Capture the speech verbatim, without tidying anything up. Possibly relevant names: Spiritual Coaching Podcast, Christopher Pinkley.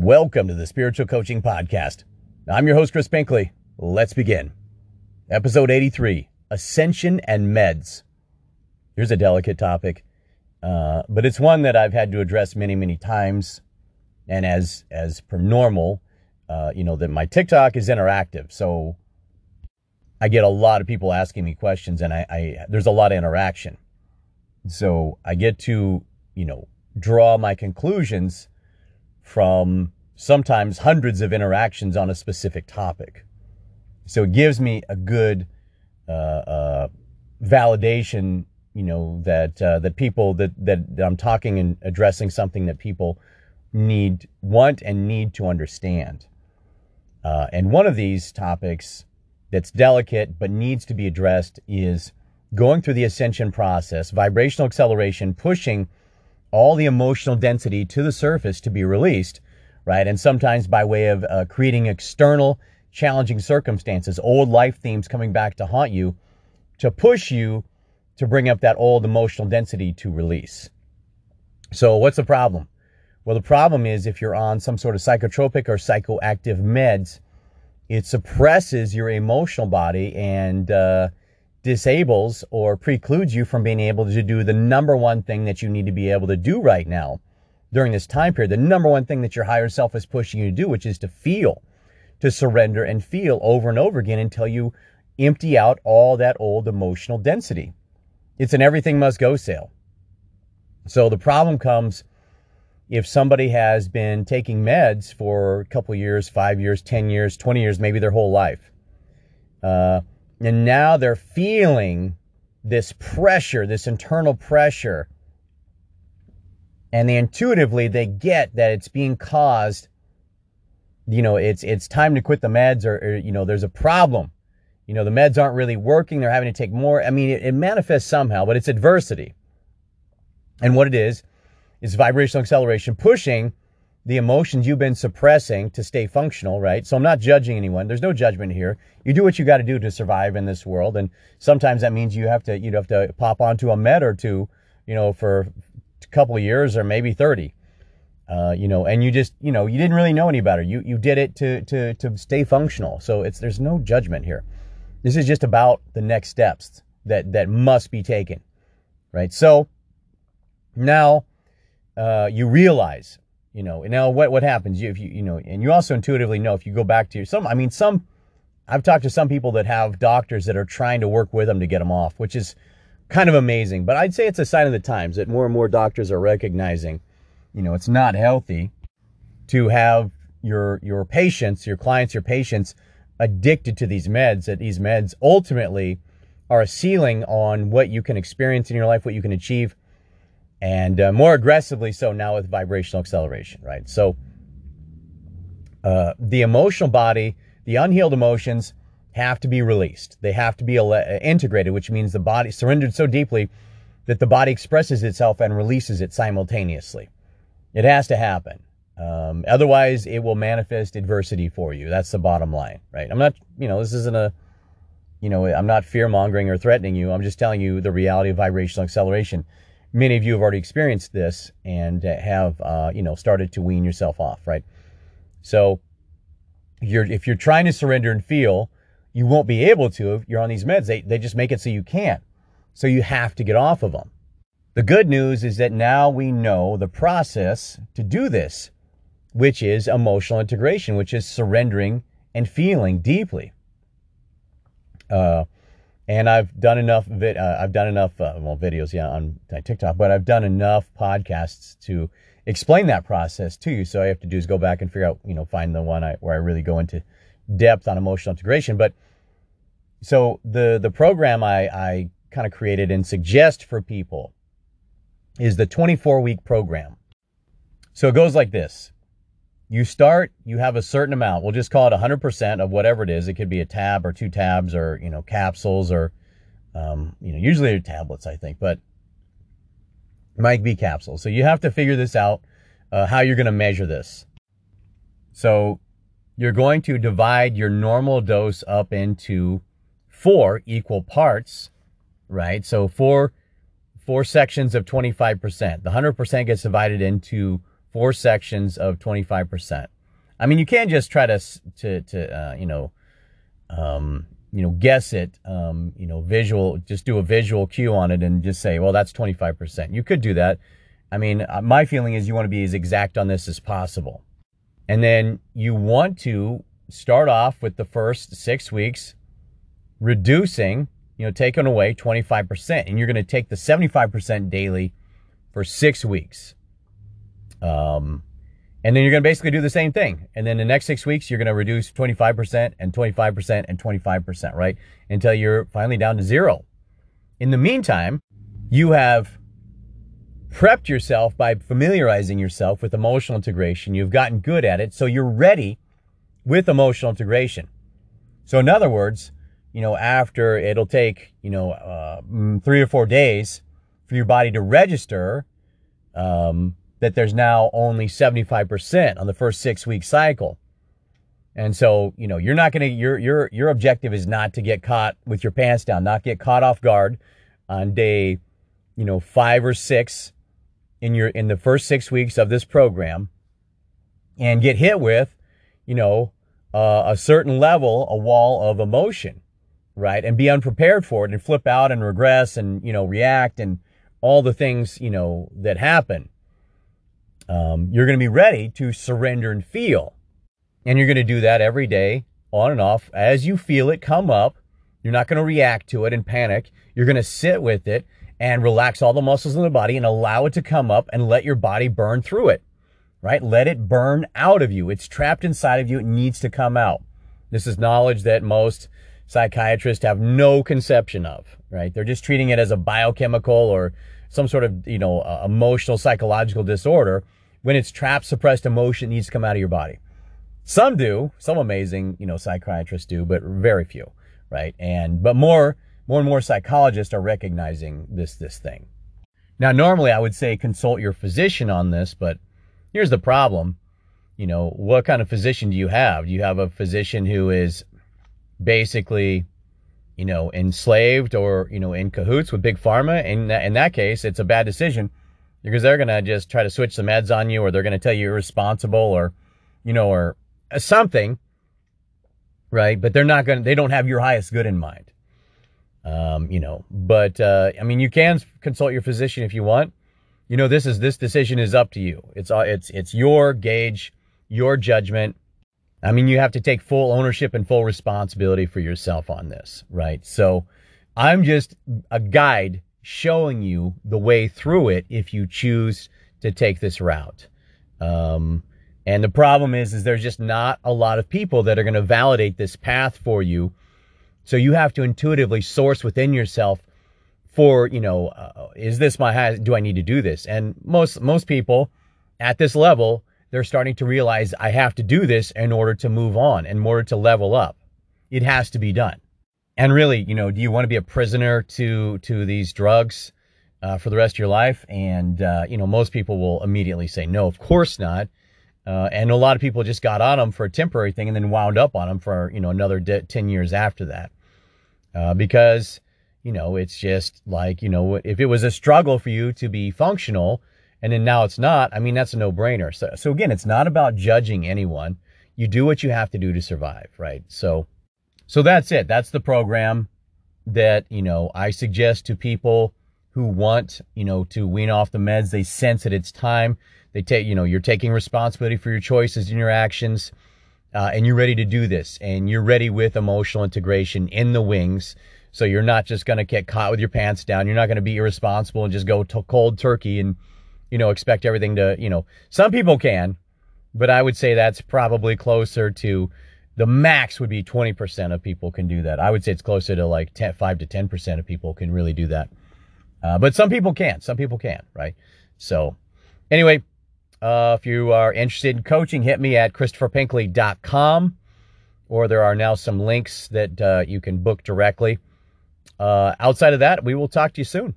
Welcome to the Spiritual Coaching Podcast. I'm your host, Chris Pinkley. Let's begin. Episode eighty-three, Ascension and Meds. Here's a delicate topic, uh, but it's one that I've had to address many, many times. And as as per normal, uh, you know, that my TikTok is interactive. So I get a lot of people asking me questions and I, I there's a lot of interaction. So I get to, you know, draw my conclusions from sometimes hundreds of interactions on a specific topic. So it gives me a good uh, uh, validation, you know, that uh, that people that that I'm talking and addressing something that people need, want, and need to understand. Uh, and one of these topics that's delicate but needs to be addressed is going through the ascension process, vibrational acceleration, pushing all the emotional density to the surface to be released, right? And sometimes by way of uh, creating external challenging circumstances, old life themes coming back to haunt you, to push you to bring up that old emotional density to release. So what's the problem? Well, the problem is if you're on some sort of psychotropic or psychoactive meds, it suppresses your emotional body and uh, disables or precludes you from being able to do the number one thing that you need to be able to do right now during this time period. The number one thing that your higher self is pushing you to do, which is to feel, to surrender and feel over and over again until you empty out all that old emotional density. It's an everything must go sale. So the problem comes if somebody has been taking meds for a couple years, five years, ten years, twenty years, maybe their whole life. Uh, and now they're feeling this pressure, this internal pressure. And they intuitively, they get that it's being caused, you know, it's it's time to quit the meds or, or you know, there's a problem. You know, the meds aren't really working. They're having to take more. I mean, it, it manifests somehow, but it's adversity. And what it is, is vibrational acceleration, pushing the emotions you've been suppressing to stay functional, right? So I'm not judging anyone. There's no judgment here. You do what you got to do to survive in this world. And sometimes that means you have to, you'd have to pop onto a med or two, you know, for a couple of years or maybe thirty, uh, you know, and you just, you know, you didn't really know any better. You, you did it to, to, to stay functional. So it's, there's no judgment here. This is just about the next steps that, that must be taken, right? So now, Uh, you realize, you know, and now what, what happens you, if you, you know, and you also intuitively know if you go back to your, some, I mean, some, I've talked to some people that have doctors that are trying to work with them to get them off, which is kind of amazing, but I'd say it's a sign of the times that more and more doctors are recognizing, you know, it's not healthy to have your, your patients, your clients, your patients addicted to these meds, that these meds ultimately are a ceiling on what you can experience in your life, what you can achieve. And uh, more aggressively so now with vibrational acceleration, right? So uh, the emotional body, the unhealed emotions have to be released. They have to be ele- integrated, which means the body surrendered so deeply that the body expresses itself and releases it simultaneously. It has to happen. Um, otherwise, it will manifest adversity for you. That's the bottom line, right? I'm not, you know, this isn't a, you know, I'm not fear-mongering or threatening you. I'm just telling you the reality of vibrational acceleration. Many of you have already experienced this and have, uh, you know, started to wean yourself off, right? So you're, if you're trying to surrender and feel, you won't be able to if you're on these meds. They, they just make it so you can't. So you have to get off of them. The good news is that now we know the process to do this, which is emotional integration, which is surrendering and feeling deeply. Uh, And I've done enough. Vid, uh, I've done enough. Uh, well, videos, yeah, on TikTok. But I've done enough podcasts to explain that process to you. So all you have to do is go back and figure out, you know, find the one I, where I really go into depth on emotional integration. But so the the program I I kind of created and suggest for people is the twenty-four week program. So it goes like this: you start, you have a certain amount. We'll just call it one hundred percent of whatever it is. It could be a tab or two tabs or, you know, capsules or, um, you know, usually they're tablets, I think, but it might be capsules. So you have to figure this out, uh, how you're going to measure this. So you're going to divide your normal dose up into four equal parts, right? So four, four sections of twenty-five percent. The one hundred percent gets divided into four sections of twenty-five percent. I mean, you can't just try to, to, to uh, you know, um, you know, guess it, um, you know, visual, just do a visual cue on it and just say, well, that's twenty-five percent. You could do that. I mean, my feeling is you want to be as exact on this as possible. And then you want to start off with the first six weeks reducing, you know, taking away twenty-five percent. And you're going to take the seventy-five percent daily for six weeks. Um, and then you're going to basically do the same thing. And then the next six weeks, you're going to reduce twenty-five percent and twenty-five percent and twenty-five percent, right? Until you're finally down to zero. In the meantime, you have prepped yourself by familiarizing yourself with emotional integration. You've gotten good at it, so you're ready with emotional integration. So in other words, you know, after it'll take, you know, uh, three or four days for your body to register um, that there's now only seventy-five percent on the first six week cycle. And so, you know, you're not going to, your, your, your objective is not to get caught with your pants down, not get caught off guard on day, you know, five or six in your, in the first six weeks of this program and get hit with, you know, uh, a certain level, a wall of emotion, right? And be unprepared for it and flip out and regress and, you know, react and all the things, you know, that happen. Um, you're going to be ready to surrender and feel. And you're going to do that every day on and off. As you feel it come up, you're not going to react to it and panic. You're going to sit with it and relax all the muscles in the body and allow it to come up and let your body burn through it, right? Let it burn out of you. It's trapped inside of you. It needs to come out. This is knowledge that most psychiatrists have no conception of, right? They're just treating it as a biochemical or some sort of, you know, uh, emotional, psychological disorder. When it's trapped, suppressed emotion, it needs to come out of your body. Some do, some amazing, you know, psychiatrists do, but very few, right? And, but more, More and more psychologists are recognizing this, this thing. Now, normally I would say consult your physician on this, but here's the problem. You know, what kind of physician do you have? Do you have a physician who is basically, you know, enslaved or, you know, in cahoots with big pharma? In that, in that case, it's a bad decision because they're going to just try to switch the meds on you, or they're going to tell you you're irresponsible, or, you know, or something, right? But they're not going to, they don't have your highest good in mind. Um, you know, but, uh, I mean, you can consult your physician if you want. You know, this is, this decision is up to you. It's, it's, it's your gauge, your judgment. I mean, you have to take full ownership and full responsibility for yourself on this, right? So I'm just a guide showing you the way through it if you choose to take this route. Um, and the problem is, is there's just not a lot of people that are going to validate this path for you. So you have to intuitively source within yourself for, you know, uh, is this my high? Do I need to do this? And most most people at this level, they're starting to realize I have to do this in order to move on, in order to level up. It has to be done. And really, you know, do you want to be a prisoner to to these drugs uh, for the rest of your life? And, uh, you know, most people will immediately say, no, of course not. Uh, and a lot of people just got on them for a temporary thing and then wound up on them for, you know, another ten years after that. Uh, because, you know, it's just like, you know, if it was a struggle for you to be functional and then now it's not, I mean, that's a no brainer. So, so again, it's not about judging anyone. You do what you have to do to survive, right? So, so that's it. That's the program that, you know, I suggest to people who want, you know, to wean off the meds. They sense that it's time. They take, you know, you're taking responsibility for your choices and your actions. Uh, and you're ready to do this, and you're ready with emotional integration in the wings. So you're not just going to get caught with your pants down. You're not going to be irresponsible and just go to cold turkey and, you know, expect everything to, you know, some people can, but I would say that's probably closer to the max would be twenty percent of people can do that. I would say it's closer to like ten, five to ten percent of people can really do that. Uh, but some people can, some people can, right? So anyway, Uh, if you are interested in coaching, hit me at christopher pinkley dot com, or there are now some links that uh, you can book directly. Uh, outside of that, we will talk to you soon.